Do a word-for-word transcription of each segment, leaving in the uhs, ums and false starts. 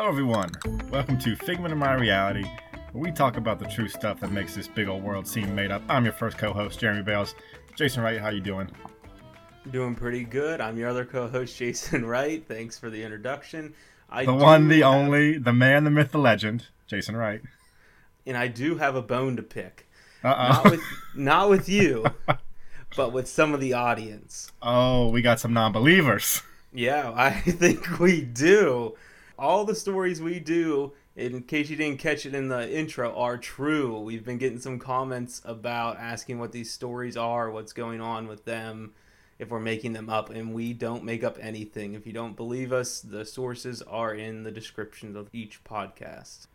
Hello everyone, welcome to Figment of My Reality, where we talk about the true stuff that makes this big old world seem made up. I'm your first co-host, Jeremy Bales. Jason Wright, how you doing? Doing pretty good. I'm your other co-host, Jason Wright. Thanks for the introduction. I the one, the have... only, the man, the myth, the legend, Jason Wright. And I do have a bone to pick. Uh-oh. Not with, not with you, but with some of the audience. Oh, we got some non-believers. Yeah, I think we do. All the stories we do, in case you didn't catch it in the intro, are true. We've been getting some comments about asking what these stories are, what's going on with them, if we're making them up, and we don't make up anything. If you don't believe us, the sources are in the descriptions of each podcast.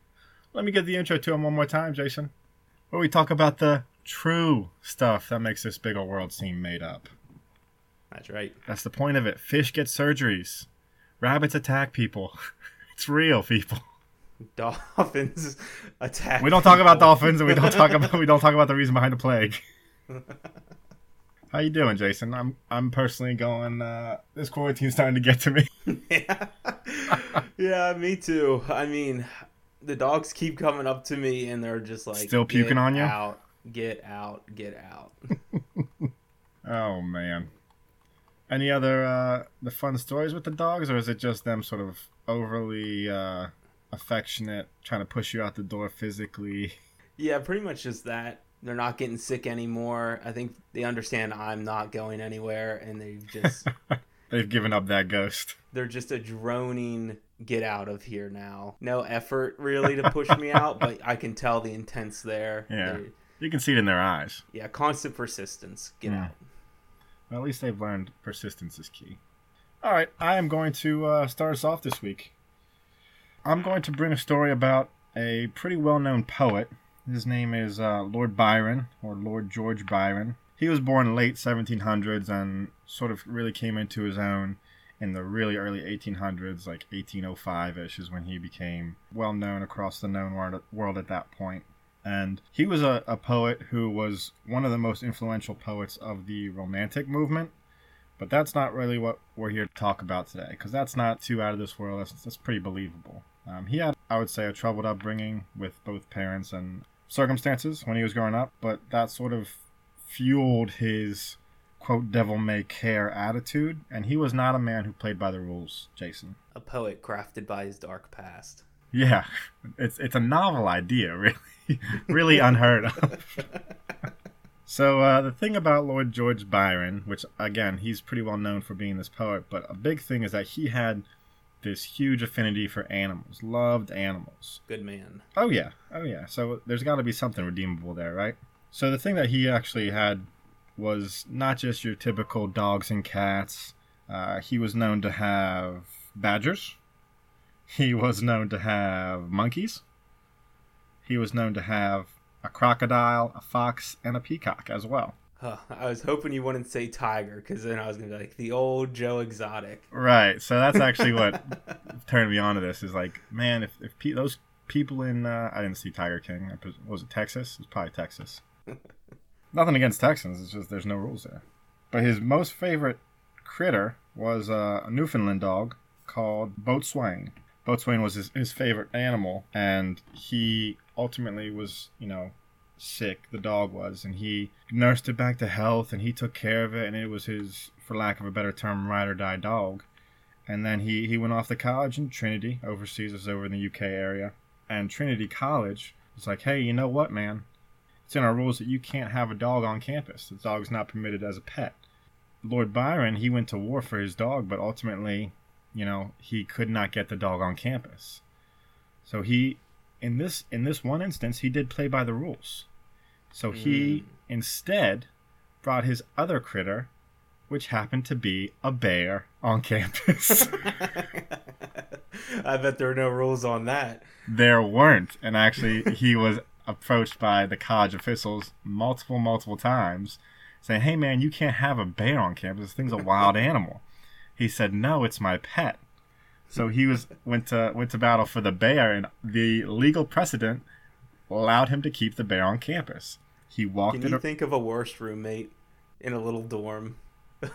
Let me get the intro to them one more time, Jason, where we talk about the true stuff that makes this big old world seem made up. That's right. That's the point of it. Fish get surgeries. Rabbits attack people. It's real, people. Dolphins attack. We don't talk people. about dolphins, and we don't talk about we don't talk about the reason behind the plague. How you doing, Jason? I'm I'm personally going. Uh, this quarantine's starting to get to me. yeah. yeah, me too. I mean, the dogs keep coming up to me, and they're just like, still puking on you. Out, get out, get out. Oh man. Any other uh, the fun stories with the dogs, or is it just them sort of overly uh, affectionate, trying to push you out the door physically? Yeah, pretty much just that. They're not getting sick anymore. I think they understand I'm not going anywhere, and they've just... they've given up that ghost. They're just a droning, get out of here now. No effort, really, to push me out, but I can tell the intent's there. Yeah, they're, you can see it in their eyes. Yeah, constant persistence. Get yeah. out. Well, at least they've learned persistence is key. All right, I am going to uh, start us off this week. I'm going to bring a story about a pretty well-known poet. His name is uh, Lord Byron, or Lord George Byron. He was born late seventeen hundreds and sort of really came into his own in the really early eighteen hundreds, like eighteen oh five-ish is when he became well-known across the known world at that point. And he was a, a poet who was one of the most influential poets of the Romantic movement. But that's not really what we're here to talk about today, because that's not too out of this world. That's, that's pretty believable. Um, he had, I would say, a troubled upbringing with both parents and circumstances when he was growing up. But that sort of fueled his, quote, devil-may-care attitude. And he was not a man who played by the rules, Jason. A poet crafted by his dark past. Yeah, it's it's a novel idea, really, really unheard of. So uh, the thing about Lord George Byron, which, again, he's pretty well known for being this poet, but a big thing is that he had this huge affinity for animals, loved animals. Good man. Oh, yeah. Oh, yeah. So there's got to be something redeemable there, right? So the thing that he actually had was not just your typical dogs and cats. Uh, he was known to have badgers. He was known to have monkeys. He was known to have a crocodile, a fox, and a peacock as well. Huh, I was hoping you wouldn't say tiger, because then I was going to be like, the old Joe Exotic. Right, so that's actually what turned me on to this, is like, man, if, if pe- those people in, uh, I didn't see Tiger King, I pres- was it Texas? It was probably Texas. Nothing against Texans, it's just there's no rules there. But his most favorite critter was uh, a Newfoundland dog called Boatswain. Boatswain was his, his favorite animal, and he ultimately was, you know, sick, the dog was, and he nursed it back to health, and he took care of it, and it was his, for lack of a better term, ride-or-die dog. And then he, he went off to college in Trinity, overseas, was over in the U K area, and Trinity College was like, hey, you know what, man? It's in our rules that you can't have a dog on campus. The dog's not permitted as a pet. Lord Byron, he went to war for his dog, but ultimately... You know, he could not get the dog on campus. So he, in this in this one instance, he did play by the rules. So mm. he instead brought his other critter, which happened to be a bear, on campus. I bet there were no rules on that. There weren't. And actually, he was approached by the college officials multiple, multiple times saying, hey, man, you can't have a bear on campus. This thing's a wild animal. He said, no, it's my pet. So he was went to went to battle for the bear, and the legal precedent allowed him to keep the bear on campus. He walked. Can you a... think of a worse roommate in a little dorm? A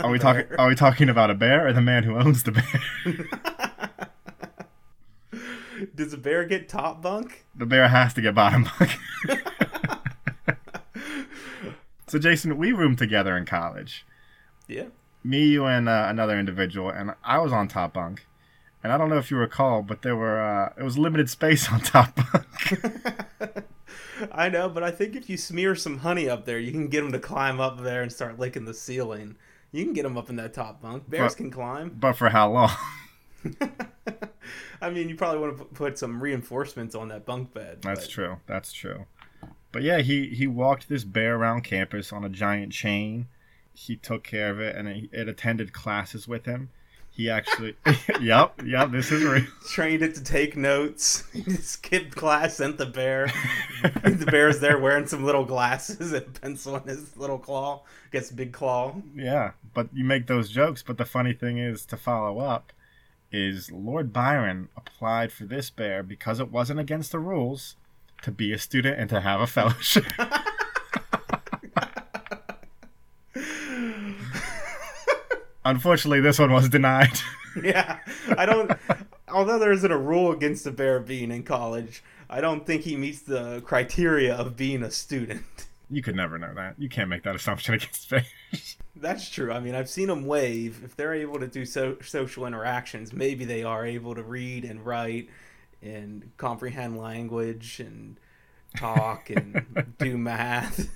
are we talking? Are we talking about a bear or the man who owns the bear? Does the bear get top bunk? The bear has to get bottom bunk. So, Jason, we roomed together in college. Yeah. Me, you, and uh, another individual, and I was on top bunk. And I don't know if you recall, but there were uh, it was limited space on top bunk. I know, but I think if you smear some honey up there, you can get them to climb up there and start licking the ceiling. You can get them up in that top bunk. Bears but, can climb. But for how long? I mean, you probably want to put some reinforcements on that bunk bed. That's but. true. That's true. But yeah, he, he walked this bear around campus on a giant chain. He took care of it, and it, it attended classes with him. He actually, yep, yep, this is real. Trained it to take notes. He just skipped class, sent the bear. The bear's there wearing some little glasses and a pencil in his little claw. Gets a big claw. Yeah, but you make those jokes. But the funny thing is, to follow up, is Lord Byron applied for this bear because it wasn't against the rules to be a student and to have a fellowship. Unfortunately, this one was denied. Yeah, I don't... Although there isn't a rule against a bear being in college, I don't think he meets the criteria of being a student. You could never know that. You can't make that assumption against bears. That's true. I mean, I've seen them wave. If they're able to do so- social interactions, maybe they are able to read and write and comprehend language and talk and do math.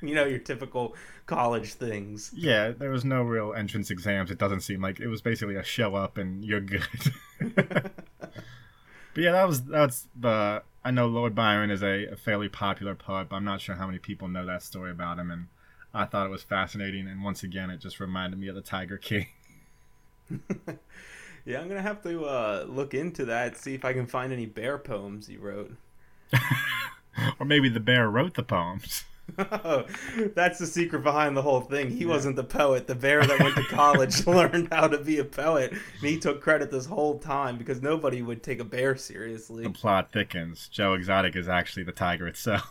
You know, your typical college things. Yeah, there was no real entrance exams. It doesn't seem like it was basically a show up and you're good. But yeah, that was that's the. I know Lord Byron is a, a fairly popular poet, but I'm not sure how many people know that story about him. And I thought it was fascinating. And once again, it just reminded me of the Tiger King. Yeah, I'm gonna have to uh, look into that, see if I can find any bear poems he wrote. Or maybe the bear wrote the poems. Oh, that's the secret behind the whole thing. He yeah. wasn't the poet. The bear that went to college learned how to be a poet, and he took credit this whole time because nobody would take a bear seriously. The plot thickens. Joe Exotic is actually the tiger itself.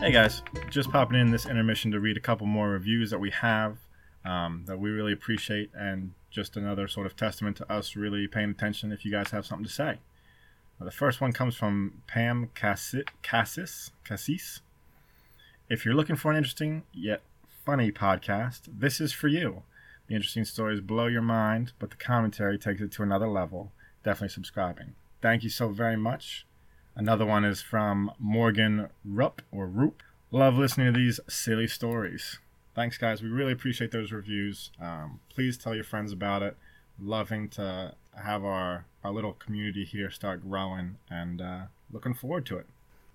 Hey guys, just popping in this intermission to read a couple more reviews that we have um, that we really appreciate, and just another sort of testament to us really paying attention if you guys have something to say. Now, the first one comes from Pam Cassis, Cassis, Cassis. If you're looking for an interesting yet funny podcast, this is for you. The interesting stories blow your mind, but the commentary takes it to another level. Definitely subscribing. Thank you so very much. Another one is from Morgan Rupp, or Roop. Love listening to these silly stories. Thanks, guys. We really appreciate those reviews. Um, please tell your friends about it. Loving to have our, our little community here start growing, and uh, looking forward to it.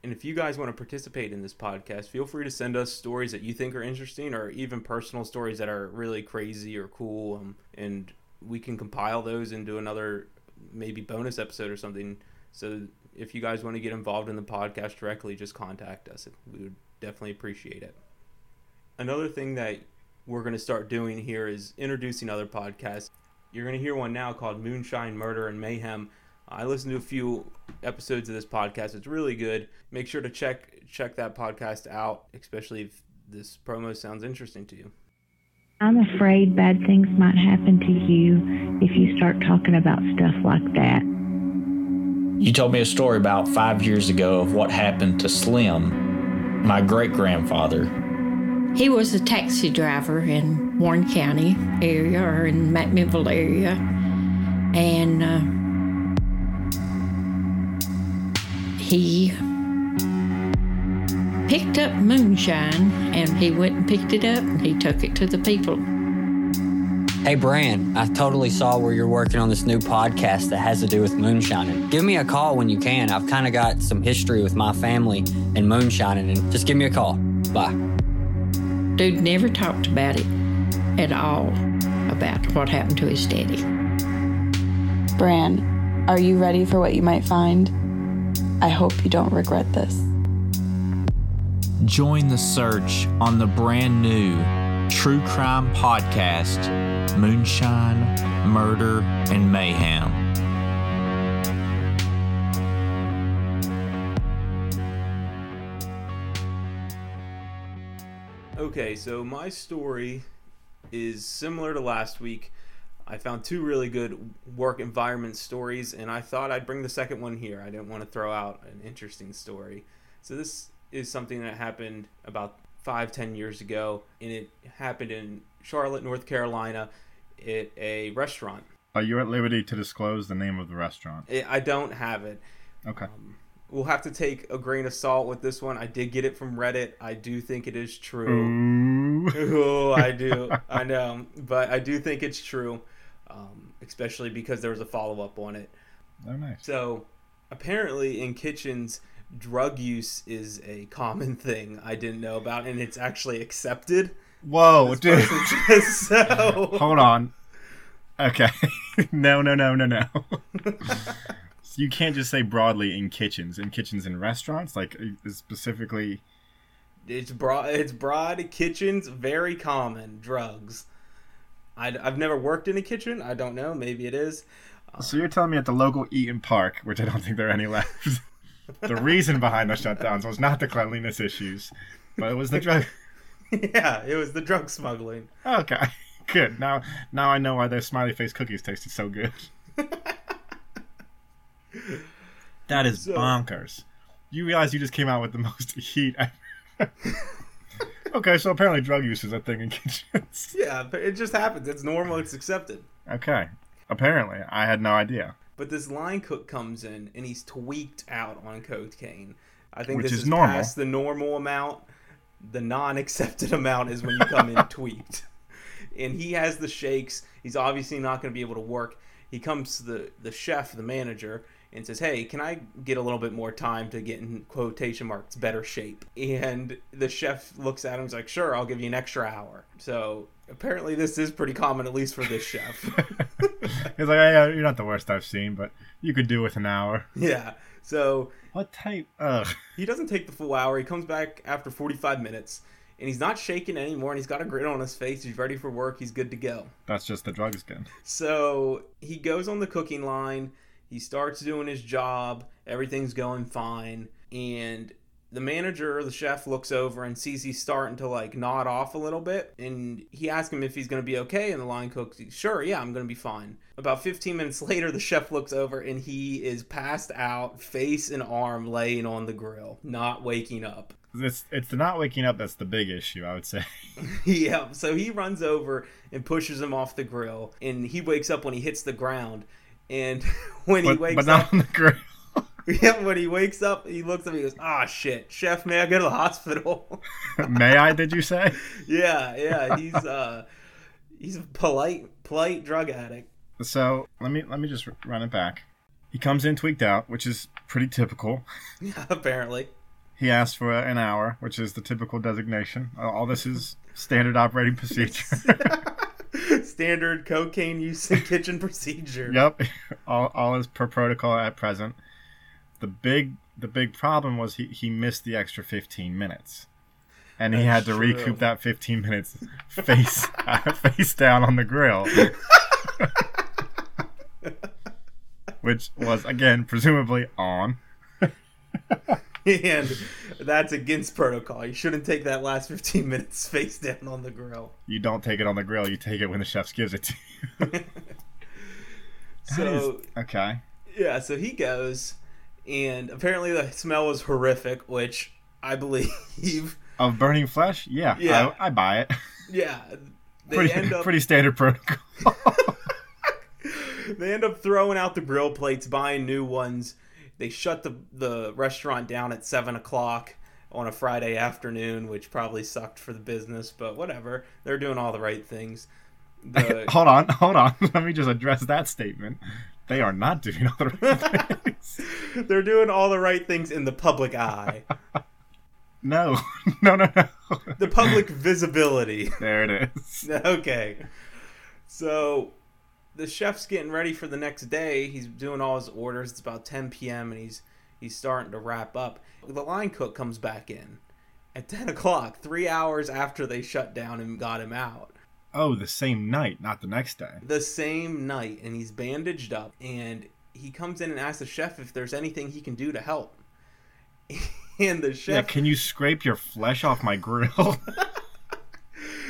And if you guys want to participate in this podcast, feel free to send us stories that you think are interesting, or even personal stories that are really crazy or cool, um, and we can compile those into another maybe bonus episode or something. So if you guys want to get involved in the podcast directly, just contact us. We would definitely appreciate it. Another thing that we're going to start doing here is introducing other podcasts. You're going to hear one now called Moonshine, Murder, and Mayhem. I listened to a few episodes of this podcast. It's really good. Make sure to check check that podcast out, especially if this promo sounds interesting to you. I'm afraid bad things might happen to you if you start talking about stuff like that. You told me a story about five years ago of what happened to Slim, my great-grandfather. He was a taxi driver in Warren County area, or in McMinnville area, and uh, he picked up moonshine, and he went and picked it up, and he took it to the people. Hey, Bran, I totally saw where you're working on this new podcast that has to do with moonshining. Give me a call when you can. I've kind of got some history with my family and moonshining, and just give me a call. Bye. Dude never talked about it at all, about what happened to his daddy. Bran, are you ready for what you might find? I hope you don't regret this. Join the search on the brand new true crime podcast, Moonshine, Murder, and Mayhem. Okay, so my story is similar to last week. I found two really good work environment stories, and I thought I'd bring the second one here. I didn't want to throw out an interesting story. So this is something that happened about five, ten years ago, and it happened in Charlotte, North Carolina, at a restaurant. Are you at liberty to disclose the name of the restaurant? I don't have it. Okay. Um, we'll have to take a grain of salt with this one. I did get it from Reddit. I do think it is true. Ooh. Ooh, I do. I know. But I do think it's true, um, especially because there was a follow-up on it. Oh, nice. So apparently in kitchens, drug use is a common thing I didn't know about, and it's actually accepted. Whoa, dude. Just, so... Hold on. Okay. No, no, no, no, no. You can't just say broadly in kitchens, in kitchens and restaurants, like specifically. It's broad. It's broad. Kitchens, very common. Drugs. I'd, I've never worked in a kitchen. I don't know. Maybe it is. Uh, so you're telling me at the local Eaton Park, which I don't think there are any left, the reason behind the shutdowns was not the cleanliness issues, but it was the drug. Yeah, it was the drug smuggling. Okay, good. Now, now I know why those smiley face cookies tasted so good. That is so bonkers. You realize you just came out with the most heat ever. Okay, so apparently drug use is a thing in kitchens. Yeah, it just happens. It's normal. It's accepted. Okay. Apparently. I had no idea. But this line cook comes in, and he's tweaked out on cocaine. I think Which this is, is past the normal amount. The non-accepted amount is when you come in tweaked. And he has the shakes. He's obviously not going to be able to work. He comes to the, the chef, the manager, and says, hey, can I get a little bit more time to get, in quotation marks, better shape? And the chef looks at him and is like, sure, I'll give you an extra hour. So apparently this is pretty common, at least for this chef. He's like, hey, you're not the worst I've seen, but you could do with an hour. Yeah. So what type? Ugh. He doesn't take the full hour. He comes back after forty-five minutes, and he's not shaking anymore, and he's got a grin on his face. He's ready for work. He's good to go. That's just the drugs again. So he goes on the cooking line. He starts doing his job. Everything's going fine. And the manager, the chef, looks over and sees he's starting to, like, nod off a little bit. And he asks him if he's going to be okay. And the line cook, sure, yeah, I'm going to be fine. About fifteen minutes later, the chef looks over and he is passed out, face and arm laying on the grill, not waking up. It's, it's the not waking up that's the big issue, I would say. Yeah, so he runs over and pushes him off the grill. And he wakes up when he hits the ground. And when but, he wakes but not up, on the grill. Yeah, when he wakes up, he looks at me and goes, ah, shit, chef, may I go to the hospital? May I, did you say? Yeah, yeah, he's uh, he's a polite, polite drug addict. So let me let me just run it back. He comes in tweaked out, which is pretty typical. Yeah, apparently. He asks for an hour, which is the typical designation. All this is standard operating procedure. Standard cocaine use in kitchen procedure. Yep. All all is per protocol at present. The big the big problem was he, he missed the extra fifteen minutes. And he That's had to true. recoup that fifteen minutes face uh, face down on the grill. Which was, again, presumably on. And that's against protocol. You shouldn't take that last fifteen minutes face down on the grill. You don't take it on the grill. You take it when the chef gives it to you. So is, okay. Yeah, so he goes, and apparently the smell was horrific, which I believe. Of burning flesh? Yeah, yeah. I, I buy it. Yeah. They pretty, end up, pretty standard protocol. They end up throwing out the grill plates, buying new ones. They shut the the restaurant down at seven o'clock on a Friday afternoon, which probably sucked for the business, but whatever. They're doing all the right things. The... hold on, hold on. Let me just address that statement. They are not doing all the right things. They're doing all the right things in the public eye. No, no, no, no. The public visibility. There it is. Okay. So... the chef's getting ready for the next day. He's doing all his orders. It's about ten p.m. and he's he's starting to wrap up. The line cook comes back in at ten o'clock, three hours after they shut down and got him out. Oh, the same night, not the next day. The same night, and he's bandaged up. And he comes in and asks the chef if there's anything he can do to help. And the chef... yeah, can you scrape your flesh off my grill?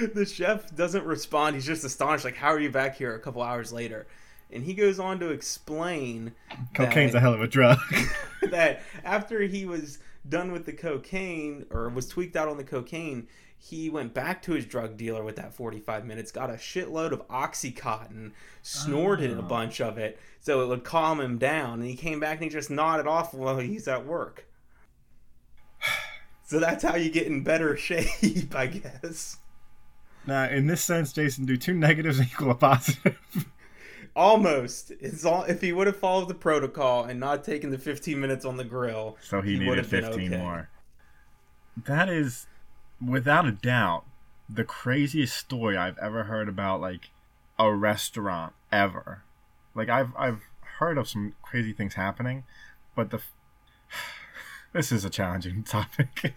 The chef doesn't respond. He's just astonished, like, how are you back here a couple hours later? And he goes on to explain cocaine's that, a hell of a drug. That after he was done with the cocaine, or was tweaked out on the cocaine, he went back to his drug dealer with that forty-five minutes, got a shitload of Oxycontin, snorted oh. a bunch of it so it would calm him down, and he came back and he just nodded off while he's at work. So that's how you get in better shape, I guess. Now, in this sense, Jason, do two negatives equal a positive? Almost. It's all, if he would have followed the protocol and not taken the fifteen minutes on the grill, so he, he needed fifteen okay. more. That is, without a doubt, the craziest story I've ever heard about, like, a restaurant ever. Like, I've I've heard of some crazy things happening, but the this is a challenging topic.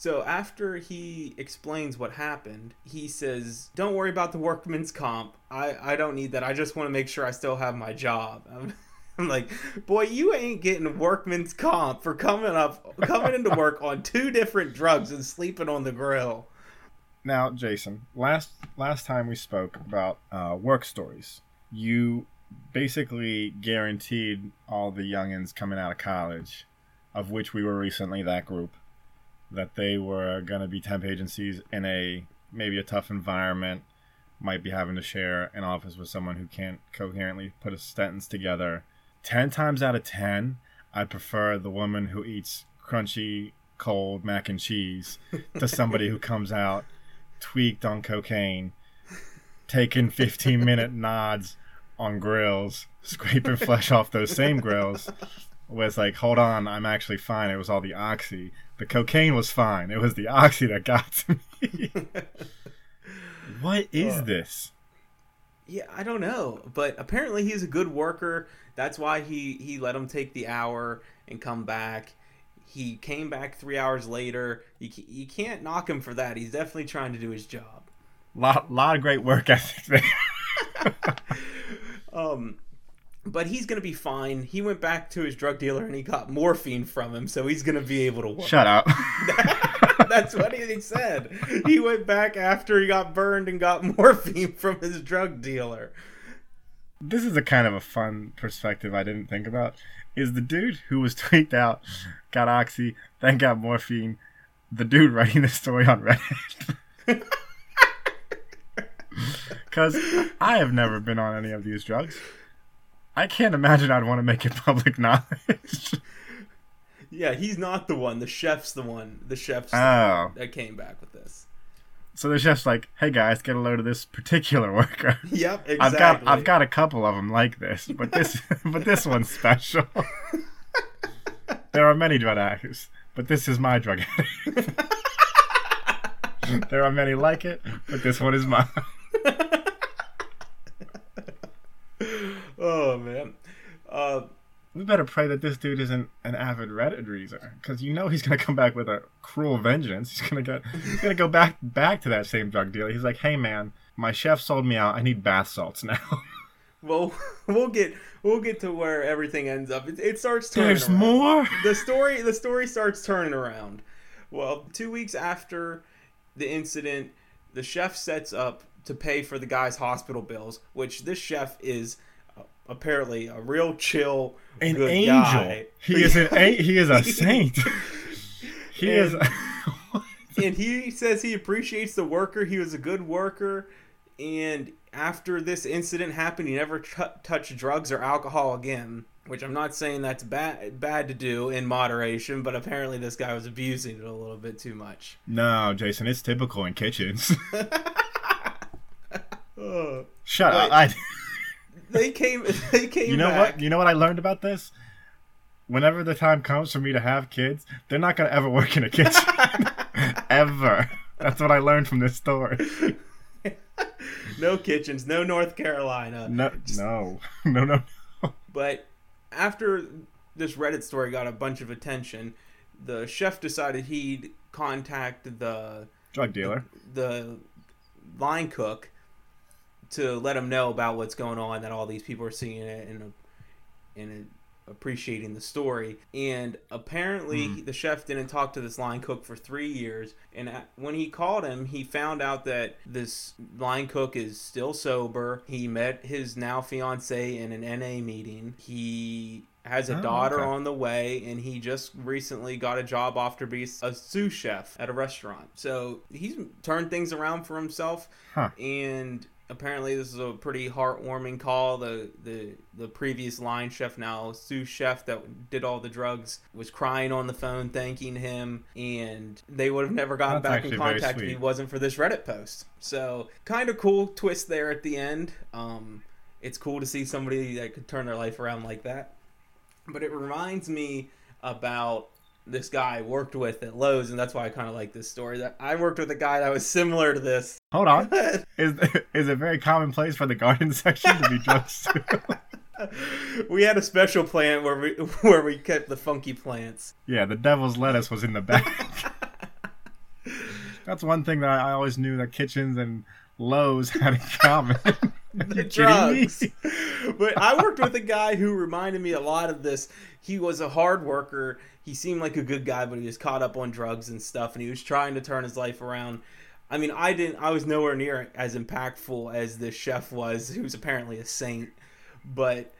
So after he explains what happened, he says, don't worry about the workman's comp. I, I don't need that. I just want to make sure I still have my job. I'm, I'm like, boy, you ain't getting workman's comp for coming up, coming into work on two different drugs and sleeping on the grill. Now, Jason, last last time we spoke about uh, work stories, you basically guaranteed all the youngins coming out of college, of which we were recently that group, that they were going to be temp agencies in a maybe a tough environment, might be having to share an office with someone who can't coherently put a sentence together. Ten times out of ten, I prefer the woman who eats crunchy, cold mac and cheese to somebody who comes out tweaked on cocaine, taking fifteen-minute nods on grills, scraping flesh off those same grills, was like, hold on, I'm actually fine. It was all the oxy. The cocaine was fine. It was the oxy that got to me. What is uh, this? Yeah, I don't know. But apparently he's a good worker. That's why he, he let him take the hour and come back. He came back three hours later. You, you can't knock him for that. He's definitely trying to do his job. A lot, lot of great work ethic there. um... But he's going to be fine. He went back to his drug dealer and he got morphine from him, so he's going to be able to work. Shut up. That's what he said. He went back after he got burned and got morphine from his drug dealer. This is a kind of a fun perspective I didn't think about. Is the dude who was tweaked out, got oxy, then got morphine, the dude writing this story on Reddit? Because I have never been on any of these drugs. I can't imagine I'd want to make it public knowledge. Yeah, he's not the one. The chef's the one. The chef's oh. that came back with this. So the chef's like, hey guys, get a load of this particular worker. Yep, exactly. I've got I've got a couple of them like this, but this but this one's special. There are many drug addicts, but this is my drug addict. There are many like it, but this one is mine. Oh, man. Uh, we better pray that this dude isn't an avid Reddit reader, because you know he's going to come back with a cruel vengeance. He's going to go he's gonna go back back to that same drug dealer. He's like, hey, man, my chef sold me out. I need bath salts now. Well, we'll get we'll get to where everything ends up. It, it starts turning There's around. more? The story, the story starts turning around. Well, two weeks after the incident, the chef sets up to pay for the guy's hospital bills, which this chef is... apparently, a real chill, an good angel. Guy. He is an a- he is a saint. He and, is, a- and he says he appreciates the worker. He was a good worker, and after this incident happened, he never t- touched drugs or alcohol again. Which I'm not saying that's bad bad to do in moderation, but apparently this guy was abusing it a little bit too much. No, Jason, it's typical in kitchens. oh, Shut but, up. I. They came They came. You know back. what? You know what I learned about this? Whenever the time comes for me to have kids, they're not going to ever work in a kitchen. Ever. That's what I learned from this story. No kitchens. No North Carolina. No, Just, no. No, no, no. But after this Reddit story got a bunch of attention, the chef decided he'd contact the... drug dealer. The, the line cook, to let them know about what's going on, that all these people are seeing it, and, and appreciating the story. And apparently mm. the chef didn't talk to this line cook for three years. And when he called him, he found out that this line cook is still sober. He met his now fiance in an N A meeting. He has a oh, daughter okay. on the way, and he just recently got a job after being a sous chef at a restaurant. So he's turned things around for himself. Huh. And apparently this is a pretty heartwarming call. The, the the previous line chef, now sous chef that did all the drugs, was crying on the phone thanking him, and they would have never gotten That's back in contact if it wasn't for this Reddit post. So kind of cool twist there at the end. Um, it's cool to see somebody that could turn their life around like that. But it reminds me about this guy I worked with at Lowe's, and that's why I kind of like this story. That I worked with a guy that was similar to this. Hold on. Is is it very commonplace for the garden section to be drugs too? We had a special plant where we where we kept the funky plants. Yeah, the devil's lettuce was in the back. That's one thing that I always knew that kitchens and Lowe's had in common. The drugs. But I worked with a guy who reminded me a lot of this. He was a hard worker. He seemed like a good guy, but he was caught up on drugs and stuff, and he was trying to turn his life around. I mean, I didn't. I was nowhere near as impactful as this chef was, who's apparently a saint. But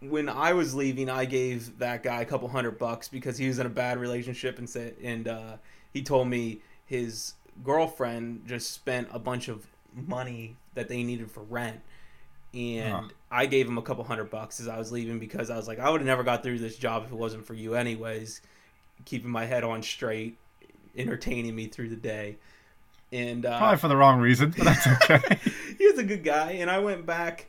when I was leaving, I gave that guy a couple hundred bucks because he was in a bad relationship, and said, and uh, he told me his girlfriend just spent a bunch of money that they needed for rent. And huh. I gave him a couple hundred bucks as I was leaving because I was like, I would have never got through this job if it wasn't for you anyways, keeping my head on straight, entertaining me through the day. And uh, probably for the wrong reason, but that's okay. He was a good guy. And I went back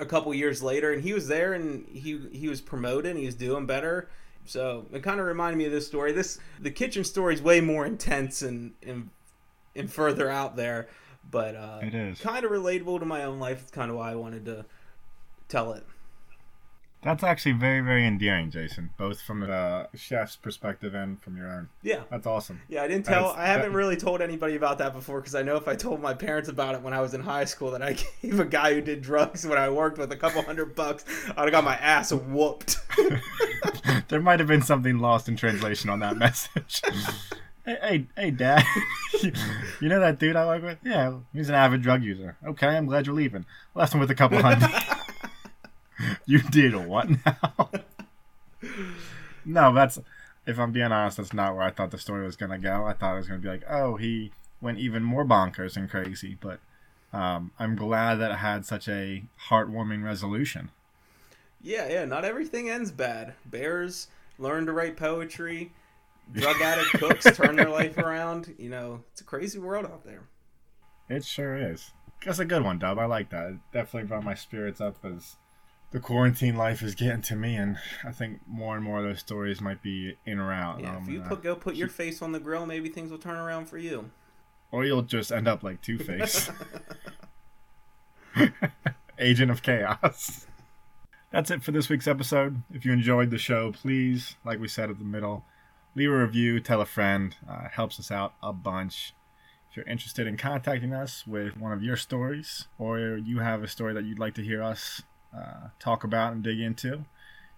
a couple years later, and he was there, and he, he was promoted, and he was doing better. So it kind of reminded me of this story. This The kitchen story is way more intense and, and, and further out there. But uh, it is kind of relatable to my own life. It's kind of why I wanted to tell it. That's actually very, very endearing, Jason, both from the chef's perspective and from your own. Yeah. That's awesome. Yeah, I didn't tell. That's, I haven't that, really told anybody about that before because I know if I told my parents about it when I was in high school that I gave a guy who did drugs when I worked with a couple hundred bucks, I'd have got my ass whooped. There might have been something lost in translation on that message. Hey, hey, hey, Dad. You know that dude I work with? Yeah, he's an avid drug user. Okay, I'm glad you're leaving. Left him with a couple hundred. You did what now? No, that's, if I'm being honest, that's not where I thought the story was going to go. I thought it was going to be like, oh, he went even more bonkers and crazy. But um, I'm glad that it had such a heartwarming resolution. Yeah, yeah, not everything ends bad. Bears learn to write poetry. Drug addict cooks turn their life around. You know, it's a crazy world out there. It sure is. That's a good one, Dub. I like that. It definitely brought my spirits up as the quarantine life is getting to me, and I think more and more of those stories might be in or out. Yeah, um, if you put, go put your face on the grill, maybe things will turn around for you. Or you'll just end up like Two-Face. Agent of Chaos. That's it for this week's episode. If you enjoyed the show, please, like we said at the middle, leave a review, tell a friend. Uh, it helps us out a bunch. If you're interested in contacting us with one of your stories, or you have a story that you'd like to hear us uh, talk about and dig into,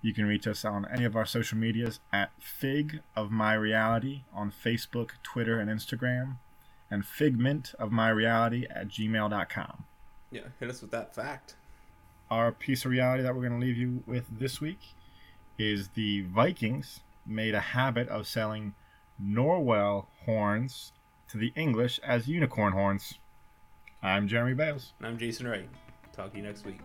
you can reach us on any of our social medias at Fig of My Reality on Facebook, Twitter, and Instagram, and Figment of My Reality at gmail dot com. Yeah, hit us with that fact. Our piece of reality that we're going to leave you with this week is the Vikings made a habit of selling Norwell horns to the English as unicorn horns. I'm Jeremy Bales. And I'm Jason Wright. Talk to you next week.